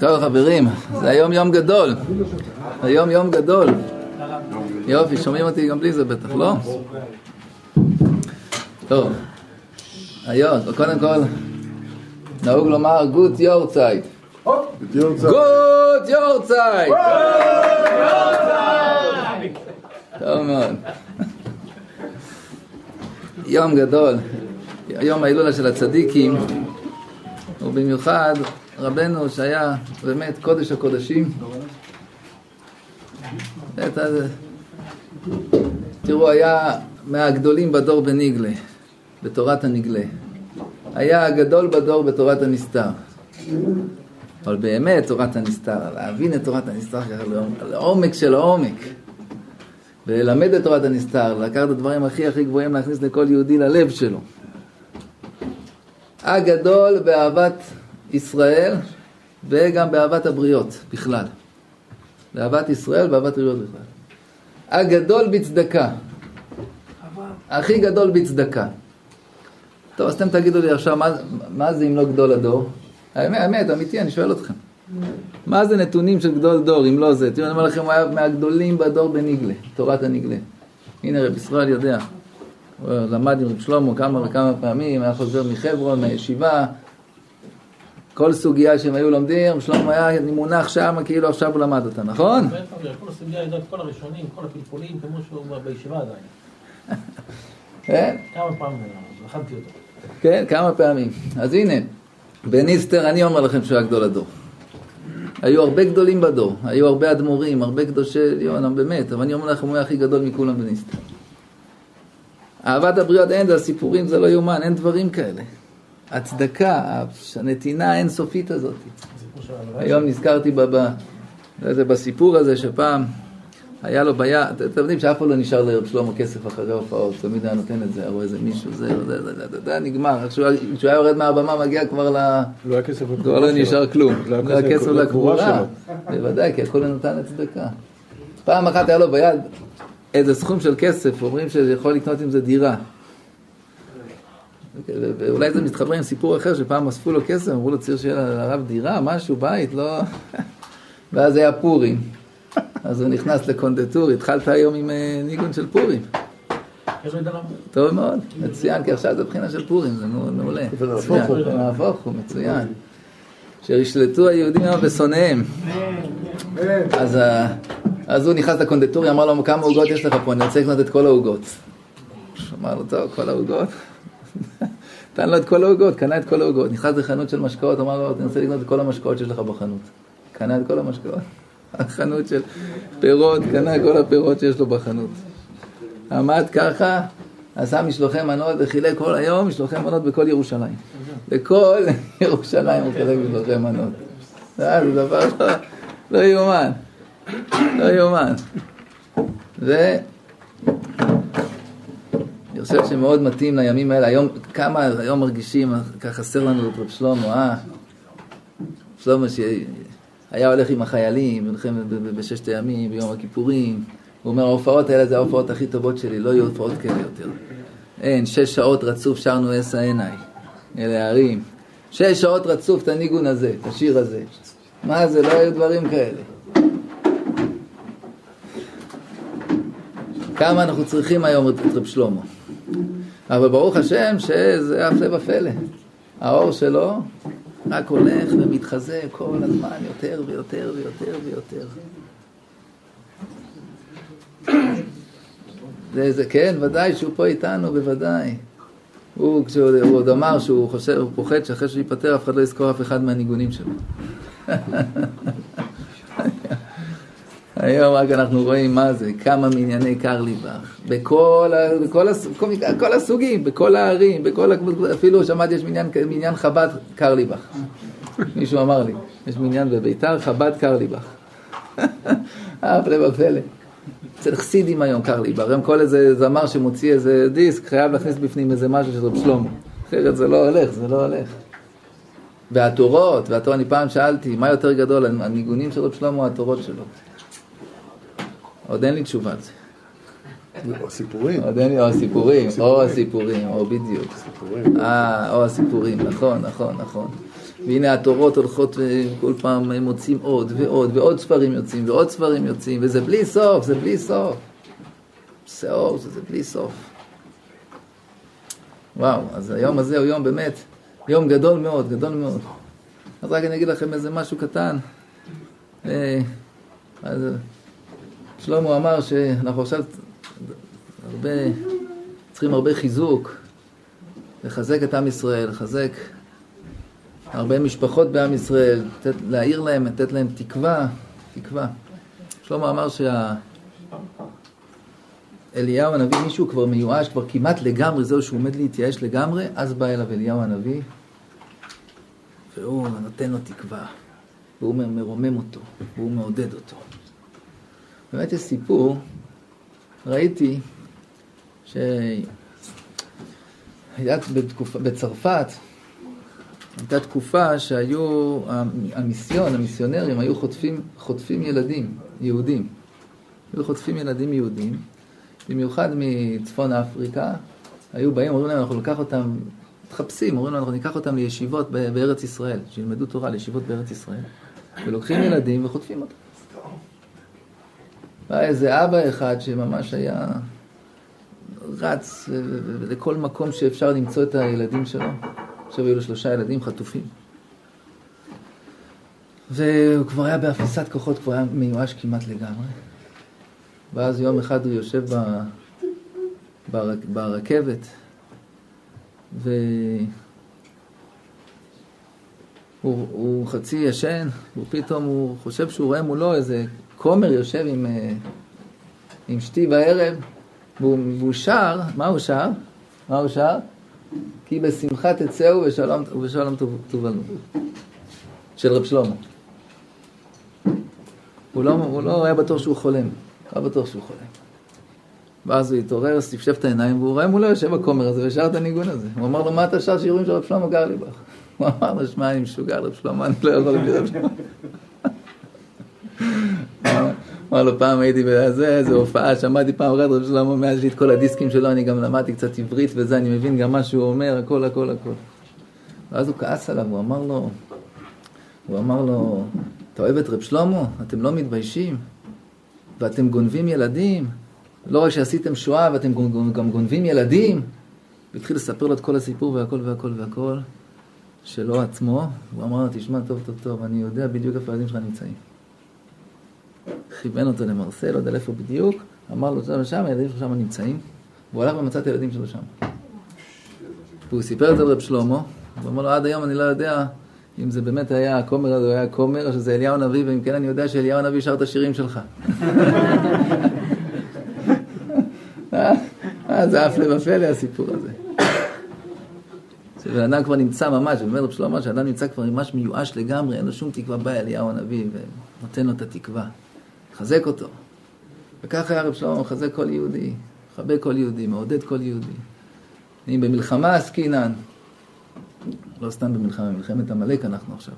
טוב חברים, זה היום יום גדול, היום יום גדול, יופי, שומעים אותי גם בלי זה בטח, לא? טוב, היום, קודם כל, נהוג לומר Good Your Side, Good Your Side, טוב מאוד, יום גדול, היום ההילולה של הצדיקים, ובמיוחד רבנו שהיה באמת קודש הקודשים. תראו, היה מהגדולים בדור בנגלה, בתורת הנגלה. היה הגדול בדור בתורת הנסתר. אבל באמת תורת הנסתר, להבין את תורת הנסתר לעומק של העומק. וללמד את תורת הנסתר, לקחת את הדברים הכי הכי גבוהים, להכניס לכל יהודי ללב שלו. הגדול באהבת ישראל וגם באהבת הבריות בכלל. באהבת ישראל ובאהבת הבריות בכלל. הגדול בצדקה. הכי גדול בצדקה. טוב, אז אתם תגידו לי עכשיו, מה זה אם לא גדול הדור? האמת, אמיתי, אני שואל אתכם. מה זה נתונים של גדול דור אם לא זה? תראו, אני אומר לכם, הוא היה מהגדולים בדור בנגלה, תורת הנגלה. הנה, רב ישראל יודע. הוא למד עם רב שלמה כמה וכמה פעמים, היה חוזר מחברון, מהישיבה, כל סוגיה שהם היו לומדים, שלום היה מונח שם, כאילו עכשיו הוא למד אותה, נכון? כל הסוגיה ידעת כל הראשונים, כל הפלפולים, כמו שהוא בישיבה עדיין. כן? כמה פעמים, לחמתי אותו. כן, כמה פעמים. אז הנה, בניסטר, אני אומר לכם שהוא היה גדול הדור. היו הרבה גדולים בדור, היו הרבה אדמו"רים, הרבה קדושי עליון, באמת, אבל אני אומר לכם, הוא היה הכי גדול מכולם בניסטר. אהבת הבריות אין, זה הסיפורים, זה לא יומן, אין דברים כאלה. הצדקה, הנתינה האינסופית הזאת. היום נזכרתי בסיפור הזה שפעם היה לו בעיה, אתם יודעים שאף פעם לא נשאר לרב שלמה כסף אחרי הופעות, תמיד היה נותן את זה, או איזה מישהו, זה נגמר, כשהוא היה יורד מהבמה מגיע כבר לא נשאר כלום, לא הכסף לקבורה, בוודאי, כי הכל נותן לצדקה. פעם אחת היה לו ביד איזה סכום של כסף, אומרים שיכול לקנות עם זה דירה. ואולי זה מתחבר עם סיפור אחר שפעם אספו לו כסף, אמרו לו ציר שיהיה לרב דירה, משהו, בית, לא... ואז היה פורים, אז הוא נכנס לקונדטור, התחלת היום עם ניגון של פורים. טוב מאוד, מצוין, כי עכשיו זה בחינה של פורים, זה מעולה. נהפוך הוא, מצוין. שרשלטו היהודים ושונאיהם. אז הוא נכנס לקונדטור, אמר לו, כמה עוגות יש לך פה, אני רוצה לקנות את כל העוגות. אמר לו, טוב, כל העוגות. נתן לו את כל ההוגות, קנה את כל ההוגות, נכנס לחנות של משקאות, אמר לו, תנסה לקנות את כל המשקאות שיש לך בחנות. קנה את כל המשקאות, החנות של פירות, קנה כל הפירות שיש לו בחנות. עמד ככה, עשה משלוחי מנות וחילה כל היום משלוחי מנות בכל ירושלים. לכל ירושלים הוא חילק משלוחי מנות. זה דבר לא יאומן, לא יאומן. אני חושב שמאוד מתאים לימים האלה, היום, כמה היום מרגישים, ככה חסר לנו את רב שלמה, שלמה שהיה הולך עם החיילים, הולכים בששת הימים, ביום הכיפורים, הוא אומר, ההופעות האלה זה ההופעות הכי טובות שלי, לא יהיו הופעות כאלה יותר. אין, 6 שעות רצוף שרנו אסא עיניי, אלה הערים, 6 שעות רצוף את הניגון הזה, את השיר הזה, מה זה, לא היו דברים כאלה. כמה אנחנו צריכים היום את רב שלמה. אבל ברוך השם שזה אפלה ופלא. האור שלו רק הולך ומתחזק כל הזמן יותר ויותר ויותר ויותר. זה כן, ודאי שהוא פה איתנו, בוודאי. הוא עוד אמר שהוא חושב, הוא פוחד שאחרי שהוא ייפטר אף אחד לא יזכור אף אחד מהניגונים שלו. היום רק אנחנו רואים מה זה, כמה מענייני קרליבך, בכל הסוגים, בכל הערים, אפילו שמעתי יש מעניין חב"ד קרליבך. מישהו אמר לי, יש מעניין בביתר חב"ד קרליבך. אפלה ופלא. אצל חסידים היום קרליבך, היום כל איזה זמר שמוציא איזה דיסק, חייב להכניס בפנים איזה משהו של רב שלמה. אחרת זה לא הולך, זה לא הולך. והתורות, אני פעם שאלתי, מה יותר גדול, הניגונים של רב שלמה או התורות שלו? עוד אין לי תשובה על זה. או הסיפורים. או הסיפורים, או הסיפורים, או בדיוק. או הסיפורים, נכון. והנה התורות הולכות וכל פעם הם מוצאים עוד ועוד ועוד ספרים יוצאים ועוד ספרים יוצאים, וזה בלי סוף, זה בלי סוף. זה בלי סוף. וואו, אז היום הזה הוא יום באמת, יום גדול מאוד, גדול מאוד. אז רק אני אגיד לכם איזה משהו קטן. אז שלמה אמר שאנחנו עכשיו צריכים הרבה חיזוק, לחזק את עם ישראל, לחזק הרבה משפחות בעם ישראל, להעיר להם, לתת להם תקווה, תקווה. שלמה אמר שאליהו הנביא, מישהו כבר מיואש, כבר כמעט לגמרי, זהו שהוא עומד להתייאש לגמרי, אז בא אליו אליהו הנביא, והוא נותן לו תקווה, והוא מרומם אותו, והוא מעודד אותו. באמת יש סיפור, ראיתי בצרפת הייתה תקופה שהיו המיסיונרים היו חוטפים ילדים יהודים, היו חוטפים ילדים יהודים במיוחד מצפון אפריקה, היו באים, אומרים להם אנחנו ניקח אותם, מתחפשים, אומרים להם אנחנו ניקח אותם לישיבות בארץ ישראל, שילמדו תורה, לישיבות בארץ ישראל, ולוקחים ילדים וחוטפים אותם. בא איזה אבא אחד שממש היה רץ לכל מקום שאפשר למצוא את הילדים שלו. עכשיו היו לו 3 ילדים חטופים. והוא כבר היה באפסת כוחות, כבר היה מיואש כמעט לגמרי. ואז יום אחד הוא יושב ברכבת, והוא חצי ישן, ופתאום הוא חושב שהוא רואה מולו איזה כומר יושב עם שתי בערב, והוא שר, מה הוא שר? מה הוא שר? כי בשמחה תצאו ובשלום תובלנו. של רב שלמה. הוא לא היה בטוח שהוא חולם. ואז הוא התעורר, ספשף את העיניים, והוא ראה מולו יושב הכומר הזה ושר את הניגון הזה. הוא אמר לו, מה אתה שר שירים של רב שלמה קרליבך? הוא אמר לו, שמע, אני משוגע רב שלמה, אני לא יכול בלי רב שלמה. אמר לו, פעם הייתי בזה, איזו הופעה, שמעתי פעם רד רב שלמה, מאז שלי את כל הדיסקים שלו, אני גם למדתי קצת עברית וזה, אני מבין גם מה שהוא אומר, הכל, הכל, הכל. ואז הוא כעס עליו, הוא אמר לו, אתה אוהב את רב שלמה? אתם לא מתביישים? ואתם גונבים ילדים? לא רק שעשיתם שואה, ואתם גם גונבים ילדים? והתחיל לספר לו את כל הסיפור והכל והכל והכל, שלו עצמו. הוא אמר לו, תשמע, טוב, אני יודע בדיוק איפה הילדים שלך נמצאים. כיוון אותו למרסל, לא יודע איפה בדיוק, אמר לו, שם, הילדים שלו שם נמצאים, והוא הלך ומצא את הילדים שלו שם. והוא סיפר את זה לרב שלמה, ואמר לו, עד היום אני לא יודע אם זה באמת היה הכומר הזה, היה הכומר, או שזה אליהו הנביא, ואם כן אני יודע שאליהו הנביא שר את השירים שלך. זה אף לבפלא הסיפור הזה. והאדם כבר נמצא ממש, ובאמת רב שלמה, שהאדם נמצא כבר ממש מיואש לגמרי, אין לו שום תקווה, בא אליהו הנביא ונותן לו את התקווה. חזק אותו. וככה היה רב שלמה, מחזק כל יהודי, מחבק כל יהודי, מעודד כל יהודי. אם במלחמה עסקינן, לא סתם במלחמה, מלחמת עמלק אנחנו עכשיו.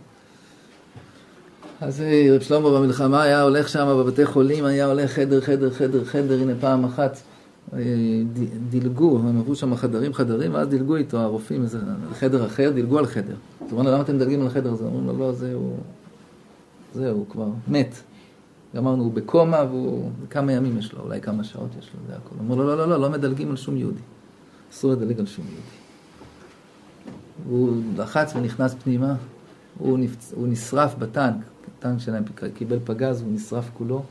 אז רב שלמה במלחמה היה הולך שם בבתי חולים, היה הולך חדר, חדר, חדר, חדר, הנה פעם אחת דילגו, הם עברו שם חדרים, חדרים, ואז דילגו איתו הרופאים, איזה חדר אחר, דילגו על חדר. זאת אומרת, למה אתם דלגים על חדר הזה? אומרים לו, לא, זהו, כבר מת. אמרנו, הוא בקומה, והוא כמה ימים יש לו, אולי כמה שעות יש לו, זה הכל. אמרו, לא, לא, לא, לא, לא מדלגים על שום יהודי. אסור לדלג על שום יהודי. הוא לחץ ונכנס פנימה, הוא נשרף בטנק, הטנק שלהם קיבל פגז, הוא נשרף כולו.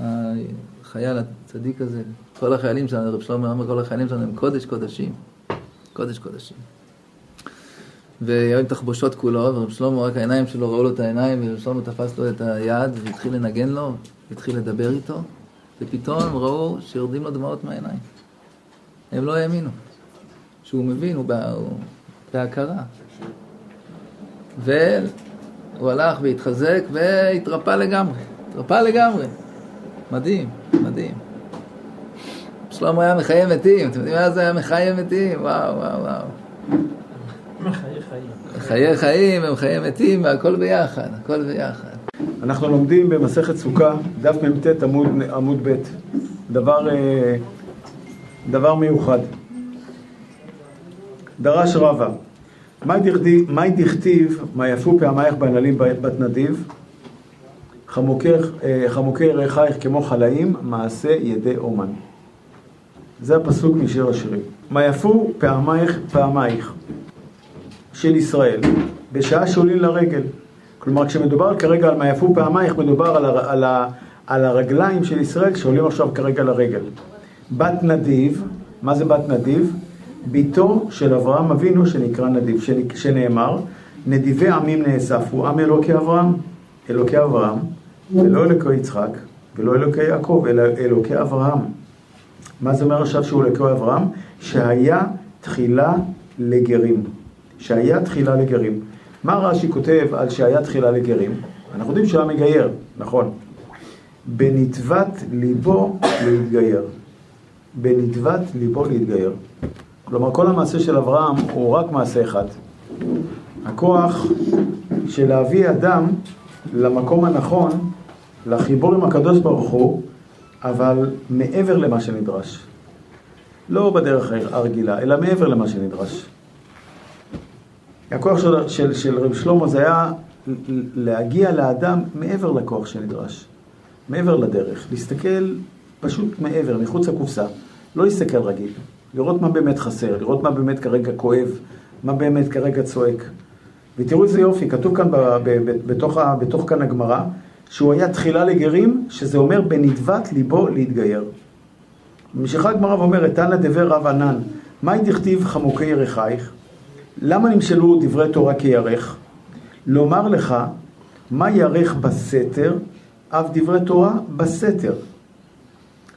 החייל הצדיק הזה, כל החיילים שלנו, רב שלמה אמר, כל החיילים שלנו הם קודש קודשים. קודש קודשים. והיו עם תחבושות כולו, ורב שלמה רק העיניים שלו ראו לו את העיניים, ורב שלמה תפס לו את היד, והתחיל לנגן לו, והתחיל לדבר איתו, ופתאום ראו שיורדים לו דמעות מהעיניים. הם לא האמינו. שהוא מבין, הוא בהכרה. והוא הלך והתחזק, והתרפא לגמרי. מדהים, מדהים. שלמה היה מחיי מתים, אתם יודעים מה זה היה מחיי מתים? וואו. חיי חיים, הם חיי מתים, והכל ביחד. אנחנו לומדים במסכת סוכה, דף מ"ט עמוד ב', דבר מיוחד. דרש רבא, מהי דכתיב, מה יפו פעמייך בענלים בת נדיב, חמוקי ירחייך כמו חלאים, מעשה ידי אומן. זה הפסוק משיר השירים. מה יפו פעמייך של ישראל, בשעה שעולים לרגל. כלומר, כשמדובר כרגע על מה יפו פעמייך, מדובר על הרגליים של ישראל שעולים עכשיו כרגע לרגל. בת נדיב, מה זה בת נדיב? ביתו של אברהם אבינו שנקרא נדיב, שנאמר, נדיבי עמים נאספו, עם אלוקי אברהם, אלוקי אברהם, ולא אלוקי יצחק, ולא אלוקי יעקב, אלא אלוקי אברהם. מה זה אומר עכשיו שהוא אלוקי אברהם? שהיה תחילה לגרים. מה רש"י כותב על שהיה תחילה לגרים? אנחנו יודעים שהיה מגייר, נכון. בנתבת ליבו להתגייר. כלומר, כל המעשה של אברהם הוא רק מעשה אחד. הכוח של להביא אדם למקום הנכון, לחיבור עם הקדוש ברוך הוא, אבל מעבר למה שנדרש. לא בדרך הרגילה, אלא מעבר למה שנדרש. הכוח של רב שלמה זה היה להגיע לאדם מעבר לכוח שנדרש. מעבר לדרך. להסתכל פשוט מעבר, מחוץ לקופסה. לא להסתכל רגיל. לראות מה באמת חסר, לראות מה באמת כרגע כואב, מה באמת כרגע צועק. ותראו איזה יופי, כתוב כאן בתוך כאן הגמרא, שהוא היה תחילה לגרים, שזה אומר בנדבת ליבו להתגייר. ממשיכה הגמרא ואומרת, תנא דבר רב ענן, מהי דכתיב חמוקי ירחייך? למה נמשלו דברי תורה כירך? לומר לך, מה ירך בסתר? אף דברי תורה בסתר.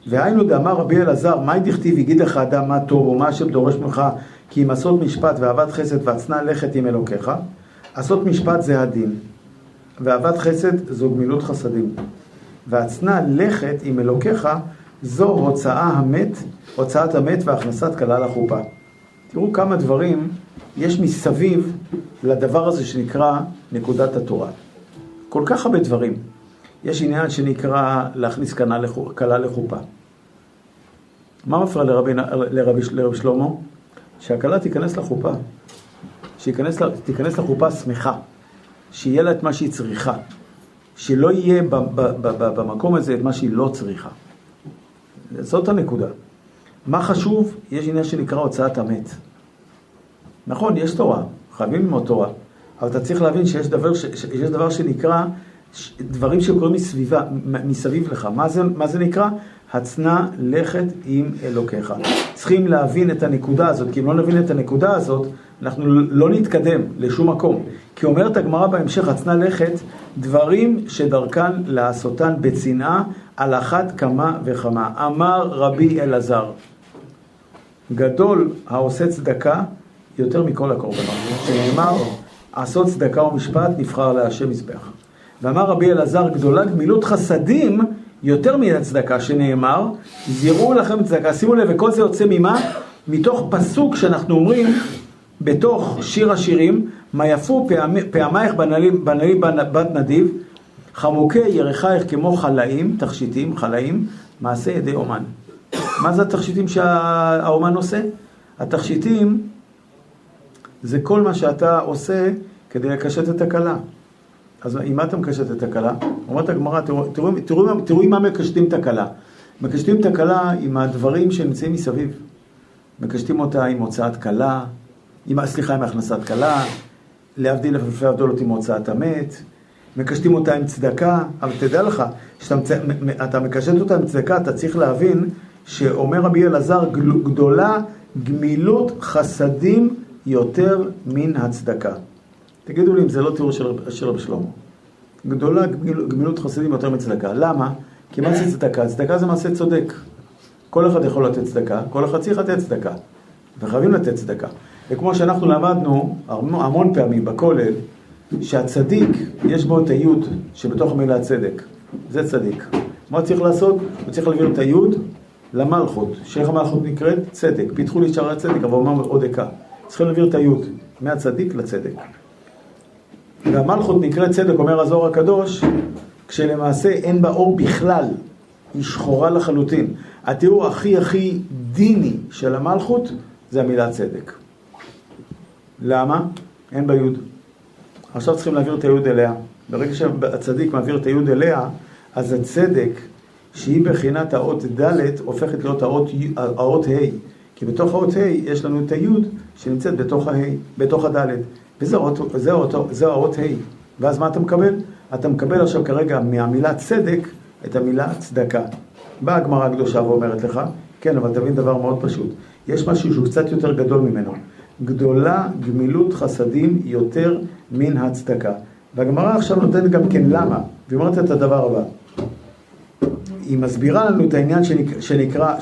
והיינו דאמר רבי אלעזר, מהי דכתיב יגיד לך אדם מה טוב ומה השם דורש ממך, כי אם עשות משפט ואהבת חסד ועצנה לכת עם אלוקיך. עשות משפט זה הדין, ואהבת חסד זו גמילות חסדים, ועצנה לכת עם אלוקיך זו הוצאת המת והכנסת כלה לחופה. תראו כמה דברים יש מסביב לדבר הזה שנקרא נקודת התורה. כל כך הרבה דברים. יש עניין שנקרא להכניס כלה לחופה. מה מפריע לרבי שלמה? שהכלה תיכנס לחופה. שתיכנס לחופה שמחה. שיהיה לה את מה שהיא צריכה. שלא יהיה במקום הזה את מה שהיא לא צריכה. זאת הנקודה. מה חשוב? יש עניין שנקרא הוצאת המת. נכון, יש תורה. חייבים ללמוד תורה. אבל אתה צריך להבין שיש דבר שנקרא דברים שקוראים מסביב לך. מה זה נקרא? הצנע לכת עם אלוקיך. צריכים להבין את הנקודה הזאת, כי אם לא נבין את הנקודה הזאת, אנחנו לא נתקדם לשום מקום. כי אומרת הגמרא בהמשך, הצנע לכת, דברים שדרכן לעשותן בצנעה, על אחת כמה וכמה. אמר רבי אלעזר, גדול העושה צדקה יותר מכל הקורבנות. שנאמר, עשות צדקה ומשפט נבחר להשם מזבח. ואמר רבי אלעזר, גדולה גמילות חסדים יותר מן הצדקה, שנאמר, זירו לכם צדקה. שימו לב, וכל זה יוצא ממה? מתוך פסוק שאנחנו אומרים בתוך שיר השירים, מה יפו פעמייך בענלים בת נדיב, חמוקי ירחייך כמו חלאים, תכשיטים, חלאים, מעשה ידי אומן. מה זה התכשיטים שהאומן עושה? התכשיטים זה כל מה שאתה עושה כדי לקשט את הכלה. אז עם מה אתה מקשט את הכלה? אומרת הגמרא, תראו עם מה מקשטים את הכלה. מקשטים את הכלה עם הדברים שנמצאים מסביב. מקשטים אותה עם הוצאת כלה, עם הכנסת כלה, להבדיל לפי הבדלות עם הוצאת המת, מקשטים אותה עם צדקה, אבל תדע לך, כשאתה מקשט אותה עם צדקה, אתה צריך להבין שאומר רבי אלעזר, גדולה גמילות חסדים יותר מן הצדקה. תגידו לי אם זה לא תיאור של רבי שלמה. גדולה גמילות חסדים יותר מצדקה. למה? כי מה זה צדקה? צדקה זה מעשה צודק. כל אחד יכול לתת צדקה, כל אחד צריך לתת צדקה. וחייבים לתת צדקה. וכמו שאנחנו למדנו המון פעמים בכולל, שהצדיק יש בו את היוד שבתוך המילה הצדק. זה צדיק. מה צריך לעשות? הוא צריך להביא את היוד למלכות. שאיך המלכות נקראת? צדק. פיתחו לי שערי הצדק, אבל מה עוד דקה? צריכים להביא את היוד מהצדיק לצדק. והמלכות נקראת צדק, אומר הזוהר הקדוש, כשלמעשה אין בה אור בכלל, היא שחורה לחלוטין. התיאור הכי הכי דיני של המלכות זה המילה צדק. למה? אין בה יוד. עכשיו צריכים להעביר את היוד אליה. ברגע שהצדיק מעביר את היוד אליה, אז הצדק שהיא בחינת האות ד' הופכת להיות האות ה', כי בתוך האות ה' יש לנו את היוד שנמצאת בתוך ה', בתוך הד', וזה האות ה'. ואז מה אתה מקבל? אתה מקבל עכשיו כרגע מהמילה צדק את המילה צדקה. באה הגמרא הקדושה ואומרת לך, כן, אבל תבין דבר מאוד פשוט. יש משהו שהוא קצת יותר גדול ממנו. גדולה גמילות חסדים יותר מן הצדקה. והגמרא עכשיו נותנת גם כן למה. ואומרת את הדבר הבא. היא מסבירה לנו את העניין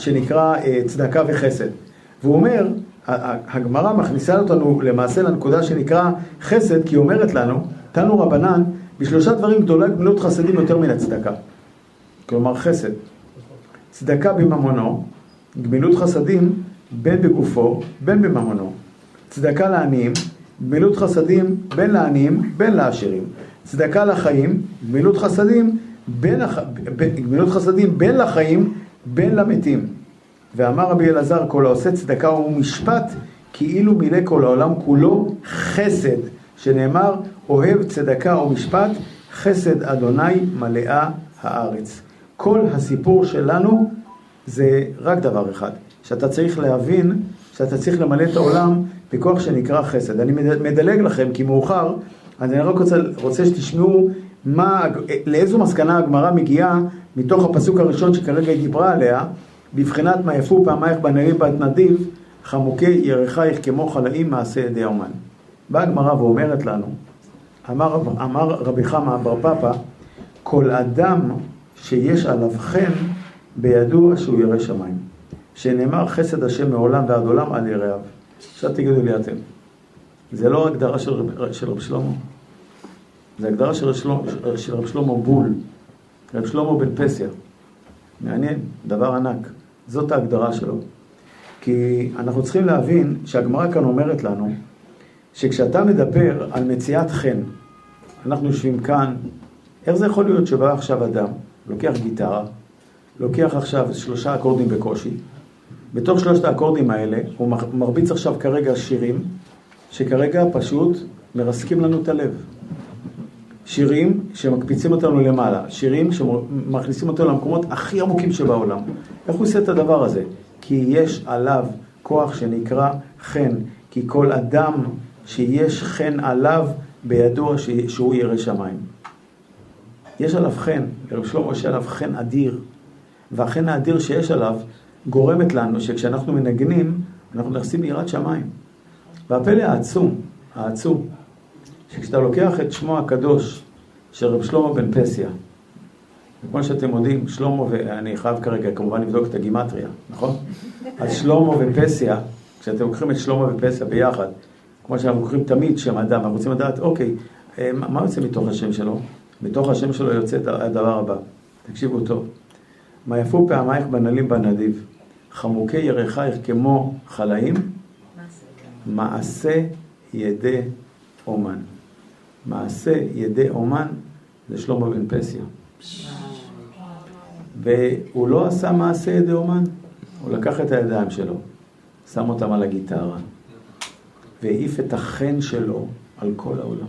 שנקרא צדקה וחסד. והוא אומר, הגמרא מכניסה אותנו למעשה לנקודה שנקרא חסד, כי היא אומרת לנו, תנו רבנן, בשלושה דברים גדולה גמילות חסדים יותר מן הצדקה. כלומר חסד. צדקה בממונו, גמילות חסדים בין בגופו, בין בממונו. צדקה לעניים, גמילות חסדים בין לעניים, בין לעשירים. צדקה לחיים, גמילות חסדים בין לחיים, בין למתים. ואמר רבי אלעזר, כל העושה צדקה הוא משפט, כאילו מילא כל העולם כולו חסד, שנאמר, אוהב צדקה ומשפט, חסד אדוני מלאה הארץ. כל הסיפור שלנו זה רק דבר אחד, שאתה צריך להבין, שאתה צריך למלא את העולם בכוח שנקרא חסד. אני מדלג לכם כי מאוחר, אז אני רק רוצה שתשמעו לאיזו מסקנה הגמרא מגיעה מתוך הפסוק הראשון שכרגע היא דיברה עליה, בבחינת מה יפו פעמייך בנרים בת נדיב, חמוקי ירחייך כמו חלאים מעשה ידי האומן. באה הגמרא ואומרת לנו, אמר רבי חמה בר פפא, כל אדם שיש עליו חן בידוע שהוא ירא שמיים, שנאמר חסד השם מעולם ועד עולם על יראיו. עכשיו תגידו לי אתם, זה לא הגדרה של רב שלמה, זה הגדרה של רב שלמה בול, רב שלמה בן פסיה. מעניין, דבר ענק, זאת ההגדרה שלו. כי אנחנו צריכים להבין שהגמרא כאן אומרת לנו שכשאתה מדבר על מציאת חן, אנחנו יושבים כאן, איך זה יכול להיות שבא עכשיו אדם לוקח גיטרה, לוקח עכשיו 3 אקורדים בקושי, בתוך 3 האקורדים האלה הוא מרביץ עכשיו כרגע שירים שכרגע פשוט מרסקים לנו את הלב, שירים שמקפיצים אותנו למעלה, שירים שמכניסים אותנו למקומות הכי עמוקים שבעולם. איך הוא עושה את הדבר הזה? כי יש עליו כוח שנקרא חן, כי כל אדם שיש חן עליו בידוע שהוא ירא שמיים. יש עליו חן, לרב שלמה יש עליו חן אדיר, והחן האדיר שיש עליו גורמת לנו שכשאנחנו מנגנים, אנחנו נכנסים ליראת שמיים. והפלא העצום, שכשאתה לוקח את שמו הקדוש של רב שלמה בן פסיה, וכמו שאתם יודעים, שלמה, ואני חייב כרגע כמובן לבדוק את הגימטריה, נכון? אז שלמה ופסיה, כשאתם לוקחים את שלמה ופסיה ביחד, כמו שאנחנו לוקחים תמיד שם אדם, אנחנו רוצים לדעת, אוקיי, מה יוצא מתוך השם שלו? בתוך השם שלו יוצא הדבר הבא. תקשיבו טוב. מה יפו פעמייך בנלים בנדיב, חמוקי ירחייך כמו חלאים, מעשה ידי אומן. מעשה ידי אומן זה שלמה בן פסיה. והוא לא עשה מעשה ידי אומן, הוא לקח את הידיים שלו, שם אותם על הגיטרה, והעיף את החן שלו על כל העולם.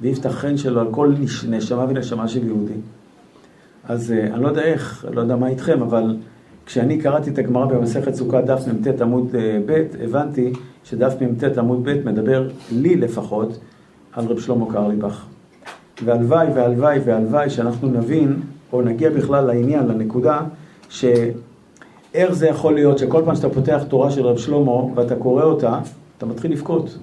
והעיף את החן שלו על כל נשמה ונשמה של יהודי. אז אני לא יודע איך, אני לא יודע מה איתכם, אבל כשאני קראתי את הגמרא במסכת סוכה דף מ"ט עמוד ב', הבנתי שדף מ"ט עמוד ב' מדבר לי לפחות על רב שלמה קרליבך. והלוואי והלוואי והלוואי שאנחנו נבין או נגיע בכלל לעניין, לנקודה, שאיך זה יכול להיות שכל פעם שאתה פותח תורה של רב שלמה ואתה קורא אותה, אתה מתחיל לבכות.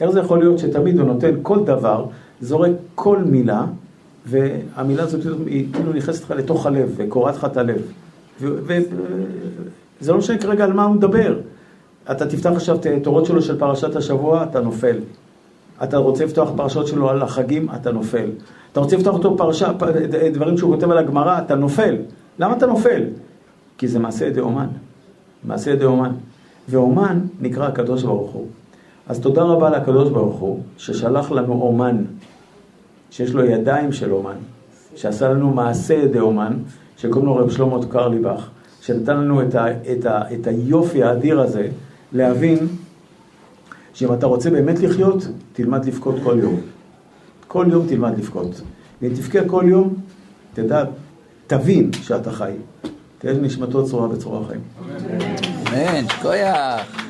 איך זה יכול להיות שתמיד הוא נותן כל דבר, זורק כל מילה, והמילה הזאת היא כאילו נכנסת לך לתוך הלב וקוראת לך את הלב, וזה לא משנה כרגע על מה הוא מדבר. אתה תפתח עכשיו תורות שלו של פרשת השבוע, אתה נופל. אתה רוצה לפתוח פרשות שלו על החגים, אתה נופל. אתה רוצה לפתוח אותו פרשה, דברים שהוא כותב על הגמרא, אתה נופל. למה אתה נופל? כי זה מעשה ידי אומן, מעשה ידי אומן, ואומן נקרא הקדוש ברוך הוא. אז תודה רבה לקדוש ברוך הוא ששלח לנו אומן שיש לו ידיים של אומן, שעשה לנו מעשה ידי אומן, שקוראים לו רב שלמה קרליבך, שנתן לנו את היופי האדיר הזה, להבין שאם אתה רוצה באמת לחיות, תלמד לבכות כל יום. כל יום תלמד לבכות. אם תבכה כל יום, תדע, תבין שאתה חי. תהיה נשמתו צרורה וצרורה חיים. אמן, שכוייך.